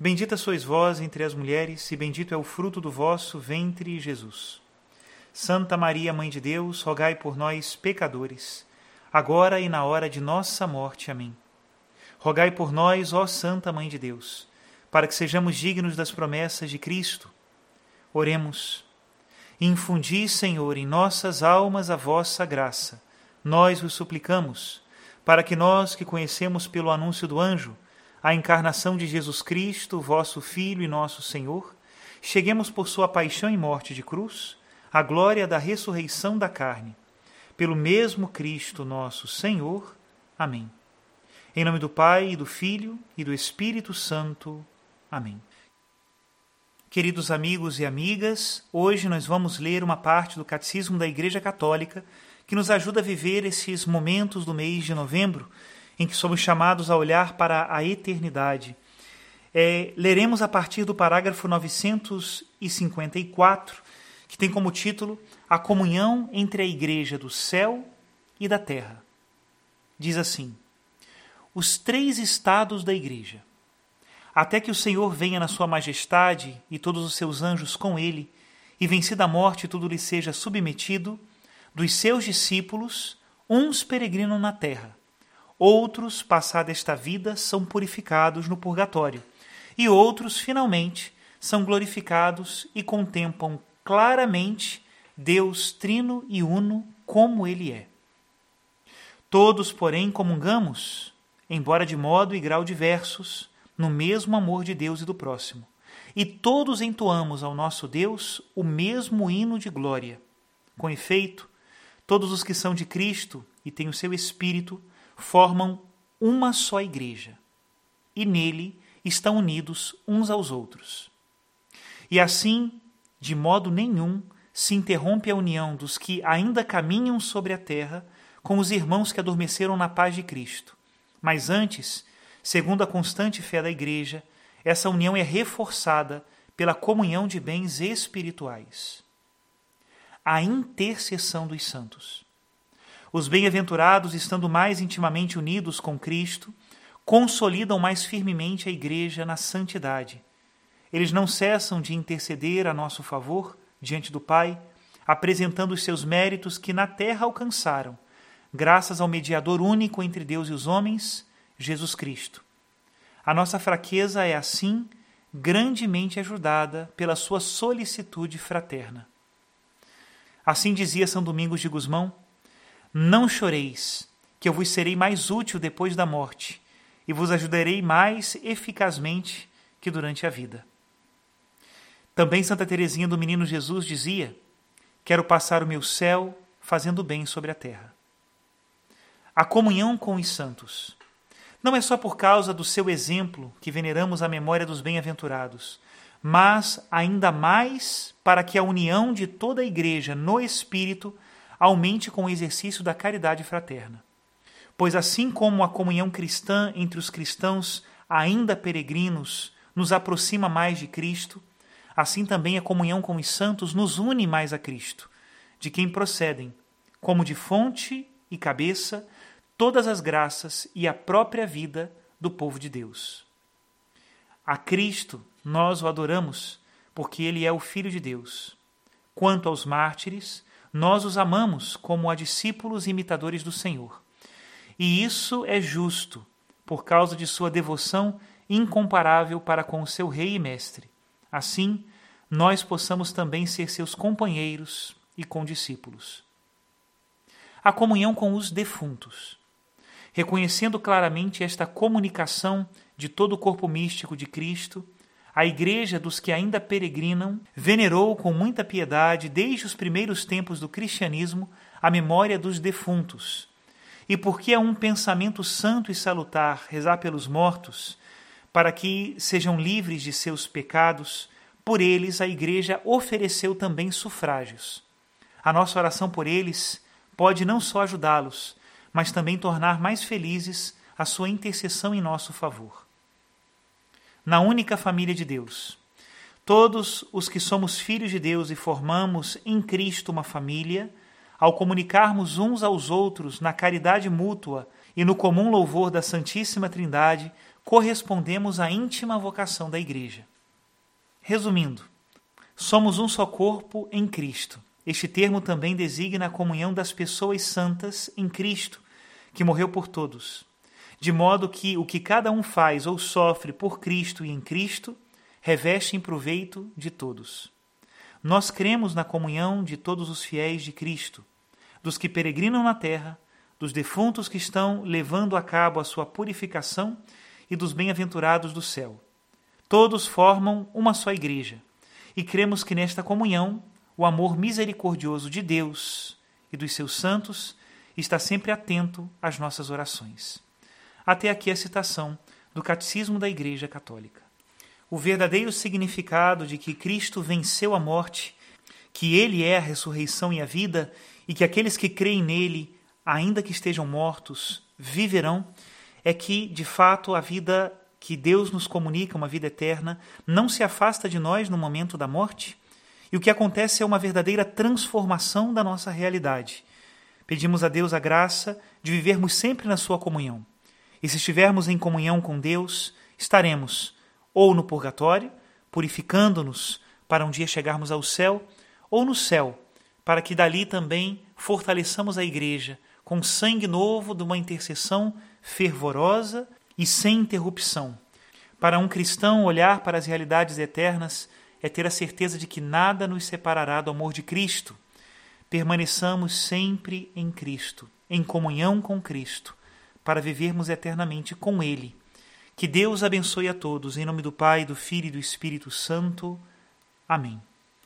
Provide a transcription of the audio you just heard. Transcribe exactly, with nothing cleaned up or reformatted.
Bendita sois vós entre as mulheres, e bendito é o fruto do vosso ventre, Jesus. Santa Maria, Mãe de Deus, rogai por nós, pecadores, agora e na hora de nossa morte. Amém. Rogai por nós, ó Santa Mãe de Deus, para que sejamos dignos das promessas de Cristo. Oremos. Infundi, Senhor, em nossas almas a vossa graça, nós vos suplicamos, para que nós que conhecemos pelo anúncio do anjo a encarnação de Jesus Cristo, vosso Filho e nosso Senhor, cheguemos por sua paixão e morte de cruz à glória da ressurreição da carne. Pelo mesmo Cristo nosso Senhor. Amém. Em nome do Pai, e do Filho e do Espírito Santo. Amém. Queridos amigos e amigas, hoje nós vamos ler uma parte do Catecismo da Igreja Católica que nos ajuda a viver esses momentos do mês de novembro, em que somos chamados a olhar para a eternidade. É, leremos a partir do parágrafo novecentos e cinquenta e quatro, que tem como título A Comunhão entre a Igreja do Céu e da Terra. Diz assim: os três estados da Igreja. Até que o Senhor venha na sua majestade e todos os seus anjos com ele, e vencida a morte tudo lhe seja submetido, dos seus discípulos uns peregrinam na terra. Outros, passada esta vida, são purificados no purgatório, e outros, finalmente, são glorificados e contemplam claramente Deus trino e uno como ele é. Todos, porém, comungamos, embora de modo e grau diversos, no mesmo amor de Deus e do próximo, e todos entoamos ao nosso Deus o mesmo hino de glória. Com efeito, todos os que são de Cristo e têm o seu Espírito formam uma só igreja, e nele estão unidos uns aos outros. E assim, de modo nenhum, se interrompe a união dos que ainda caminham sobre a terra com os irmãos que adormeceram na paz de Cristo. Mas antes, segundo a constante fé da Igreja, essa união é reforçada pela comunhão de bens espirituais. A intercessão dos santos. Os bem-aventurados, estando mais intimamente unidos com Cristo, consolidam mais firmemente a Igreja na santidade. Eles não cessam de interceder a nosso favor diante do Pai, apresentando os seus méritos que na terra alcançaram, graças ao mediador único entre Deus e os homens, Jesus Cristo. A nossa fraqueza é assim grandemente ajudada pela sua solicitude fraterna. Assim dizia São Domingos de Gusmão: não choreis, que eu vos serei mais útil depois da morte, e vos ajudarei mais eficazmente que durante a vida. Também Santa Terezinha do Menino Jesus dizia: quero passar o meu céu fazendo bem sobre a terra. A comunhão com os santos. Não é só por causa do seu exemplo que veneramos a memória dos bem-aventurados, mas ainda mais para que a união de toda a Igreja no Espírito aumente com o exercício da caridade fraterna. Pois assim como a comunhão cristã entre os cristãos ainda peregrinos nos aproxima mais de Cristo, assim também a comunhão com os santos nos une mais a Cristo, de quem procedem, como de fonte e cabeça, todas as graças e a própria vida do povo de Deus. A Cristo nós o adoramos, porque ele é o Filho de Deus. Quanto aos mártires, nós os amamos como a discípulos e imitadores do Senhor. E isso é justo, por causa de sua devoção incomparável para com o seu Rei e Mestre, Assim, nós possamos também ser seus companheiros e condiscípulos. A comunhão com os defuntos. Reconhecendo claramente esta comunicação de todo o corpo místico de Cristo, a Igreja dos que ainda peregrinam venerou com muita piedade, desde os primeiros tempos do cristianismo, a memória dos defuntos. E porque é um pensamento santo e salutar rezar pelos mortos, para que sejam livres de seus pecados, por eles a Igreja ofereceu também sufrágios. A nossa oração por eles pode não só ajudá-los, mas também tornar mais felizes a sua intercessão em nosso favor. Na única família de Deus, todos os que somos filhos de Deus e formamos em Cristo uma família, ao comunicarmos uns aos outros na caridade mútua e no comum louvor da Santíssima Trindade, correspondemos à íntima vocação da Igreja. Resumindo, somos um só corpo em Cristo. Este termo também designa a comunhão das pessoas santas em Cristo, que morreu por todos, de modo que o que cada um faz ou sofre por Cristo e em Cristo reveste em proveito de todos. Nós cremos na comunhão de todos os fiéis de Cristo, dos que peregrinam na terra, dos defuntos que estão levando a cabo a sua purificação e dos bem-aventurados do céu. Todos formam uma só Igreja, e cremos que nesta comunhão o amor misericordioso de Deus e dos seus santos está sempre atento às nossas orações. Até aqui a citação do Catecismo da Igreja Católica. O verdadeiro significado de que Cristo venceu a morte, que Ele é a ressurreição e a vida, e que aqueles que creem nele, ainda que estejam mortos, viverão, é que, de fato, a vida que Deus nos comunica, uma vida eterna, não se afasta de nós no momento da morte. E o que acontece é uma verdadeira transformação da nossa realidade. Pedimos a Deus a graça de vivermos sempre na sua comunhão. E se estivermos em comunhão com Deus, estaremos ou no purgatório, purificando-nos para um dia chegarmos ao céu, ou no céu, para que dali também fortaleçamos a Igreja com sangue novo de uma intercessão fervorosa e sem interrupção. Para um cristão, olhar para as realidades eternas é ter a certeza de que nada nos separará do amor de Cristo. Permaneçamos sempre em Cristo, em comunhão com Cristo, para vivermos eternamente com Ele. Que Deus abençoe a todos, em nome do Pai, do Filho e do Espírito Santo. Amém.